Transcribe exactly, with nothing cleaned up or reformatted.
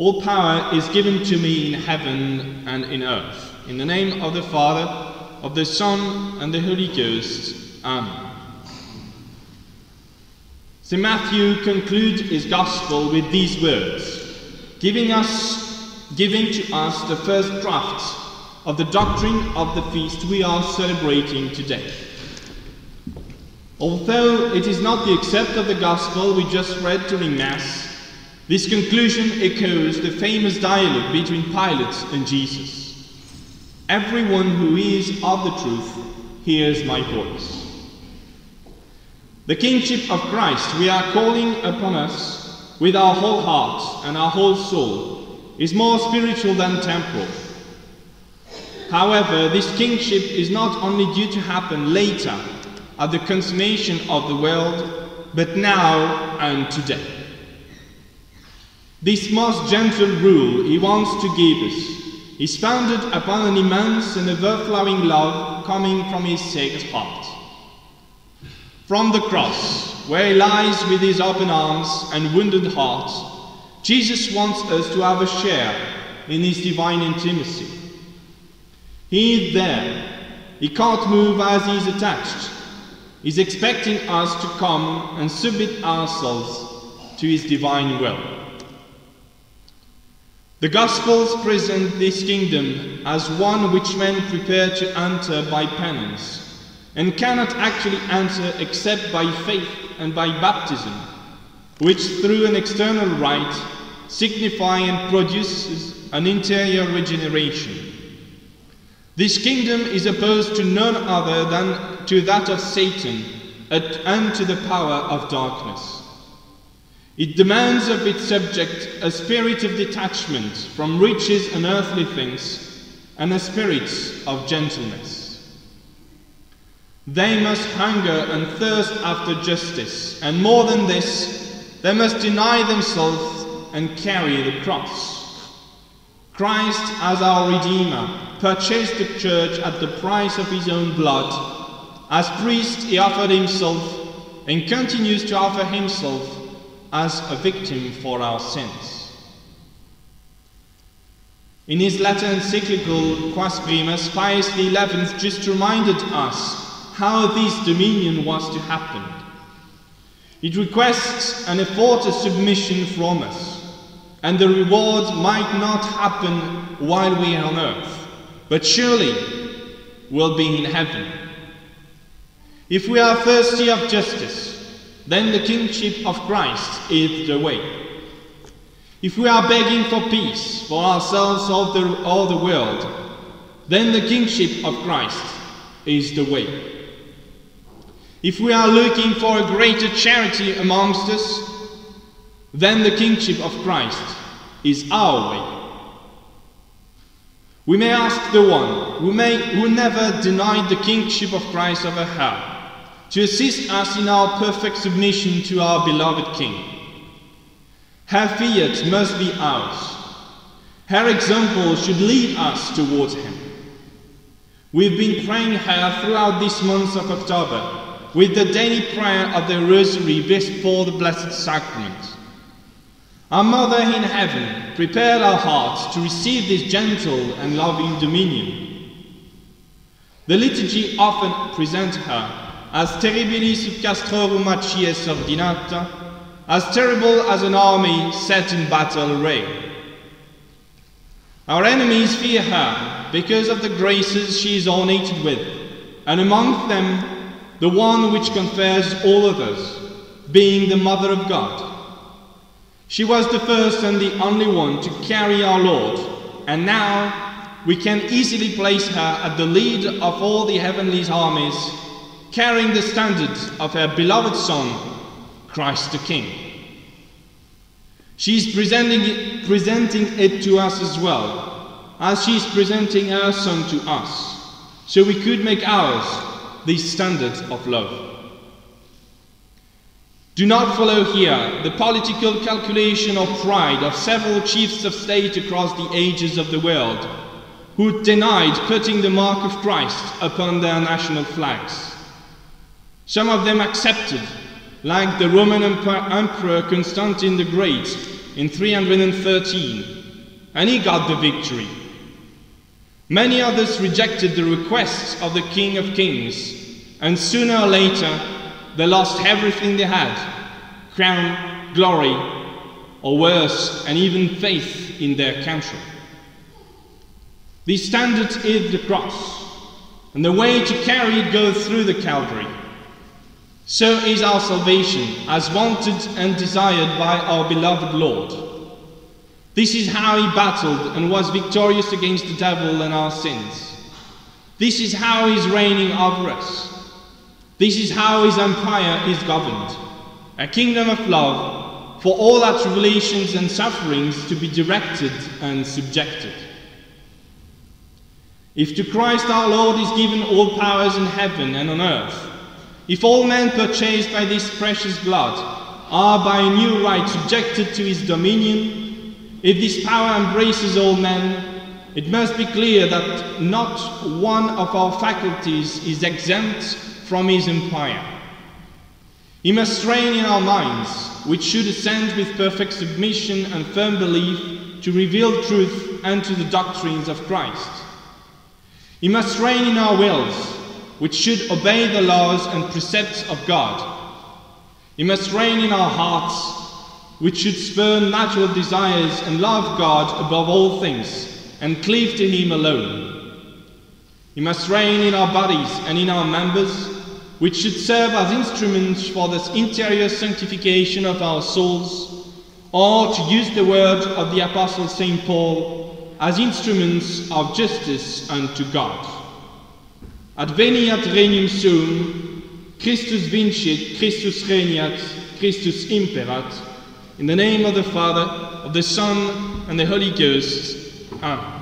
All power is given to me in heaven and in earth. In the name of the Father, of the Son, and the Holy Ghost. Amen. Saint Matthew concludes his Gospel with these words, giving, us, giving to us the first draft of the doctrine of the feast we are celebrating today. Although it is not the except of the Gospel we just read during Mass, this conclusion echoes the famous dialogue between Pilate and Jesus. Everyone who is of the truth hears my voice. The kingship of Christ we are calling upon us with our whole heart and our whole soul is more spiritual than temporal. However, this kingship is not only due to happen later, at the consummation of the world, but now and today. This most gentle rule he wants to give us is founded upon an immense and overflowing love coming from his sacred heart. From the cross, where he lies with his open arms and wounded heart, Jesus wants us to have a share in his divine intimacy. He is there, he can't move as he is attached. He's expecting us to come and submit ourselves to his divine will. The Gospels present this kingdom as one which men prepare to enter by penance and cannot actually enter except by faith and by baptism, which through an external rite signifies and produces an interior regeneration. This kingdom is opposed to none other than to that of Satan and to the power of darkness. It demands of its subject a spirit of detachment from riches and earthly things and a spirit of gentleness. They must hunger and thirst after justice, and more than this, they must deny themselves and carry the cross. Christ, as our Redeemer, purchased the Church at the price of his own blood. As priest, he offered himself and continues to offer himself as a victim for our sins. In his latter encyclical, Quas Primas, Pius the eleventh just reminded us how this dominion was to happen. It requests an effort of submission from us. And the reward might not happen while we are on earth, but surely will be in heaven. If we are thirsty of justice, then the kingship of Christ is the way. If we are begging for peace for ourselves or the, or the world, then the kingship of Christ is the way. If we are looking for a greater charity amongst us, then the kingship of Christ is our way. We may ask the one who, may, who never denied the kingship of Christ over her to assist us in our perfect submission to our beloved King. Her fiat must be ours. Her example should lead us towards him. We've been praying her throughout this month of October with the daily prayer of the Rosary before the Blessed Sacrament. Our Mother in Heaven, prepare our hearts to receive this gentle and loving dominion. The liturgy often presents her as terribilis sub castrorum acies ordinata, as terrible as an army set in battle array. Our enemies fear her because of the graces she is ornated with, and among them the one which confers all others, being the Mother of God. She was the first and the only one to carry our Lord, and now we can easily place her at the lead of all the heavenly armies, carrying the standard of her beloved Son, Christ the King. She is presenting it, presenting it to us as well, as she is presenting her Son to us, so we could make ours these standards of love. Do not follow here the political calculation or pride of several chiefs of state across the ages of the world, who denied putting the mark of Christ upon their national flags. Some of them accepted, like the Roman Emperor Constantine the Great, in three hundred thirteen, and he got the victory. Many others rejected the requests of the King of Kings, and sooner or later they lost everything they had: crown, glory, or worse, and even faith in their country. The standard is the cross, and the way to carry it goes through the Calvary. So is our salvation, as wanted and desired by our beloved Lord. This is how he battled and was victorious against the devil and our sins. This is how he is reigning over us. This is how his empire is governed, a kingdom of love for all our tribulations and sufferings to be directed and subjected. If to Christ our Lord is given all powers in heaven and on earth, if all men purchased by this precious blood are by a new right subjected to his dominion, if this power embraces all men, it must be clear that not one of our faculties is exempt from his empire. He must reign in our minds, which should ascend with perfect submission and firm belief to revealed truth and to the doctrines of Christ. He must reign in our wills, which should obey the laws and precepts of God. He must reign in our hearts, which should spurn natural desires and love God above all things, and cleave to him alone. He must reign in our bodies and in our members, which should serve as instruments for the interior sanctification of our souls, or, to use the word of the Apostle Saint Paul, as instruments of justice unto God. Adveniat regnum suum, Christus vincit, Christus regnat, Christus imperat. In the name of the Father, of the Son, and the Holy Ghost. Amen.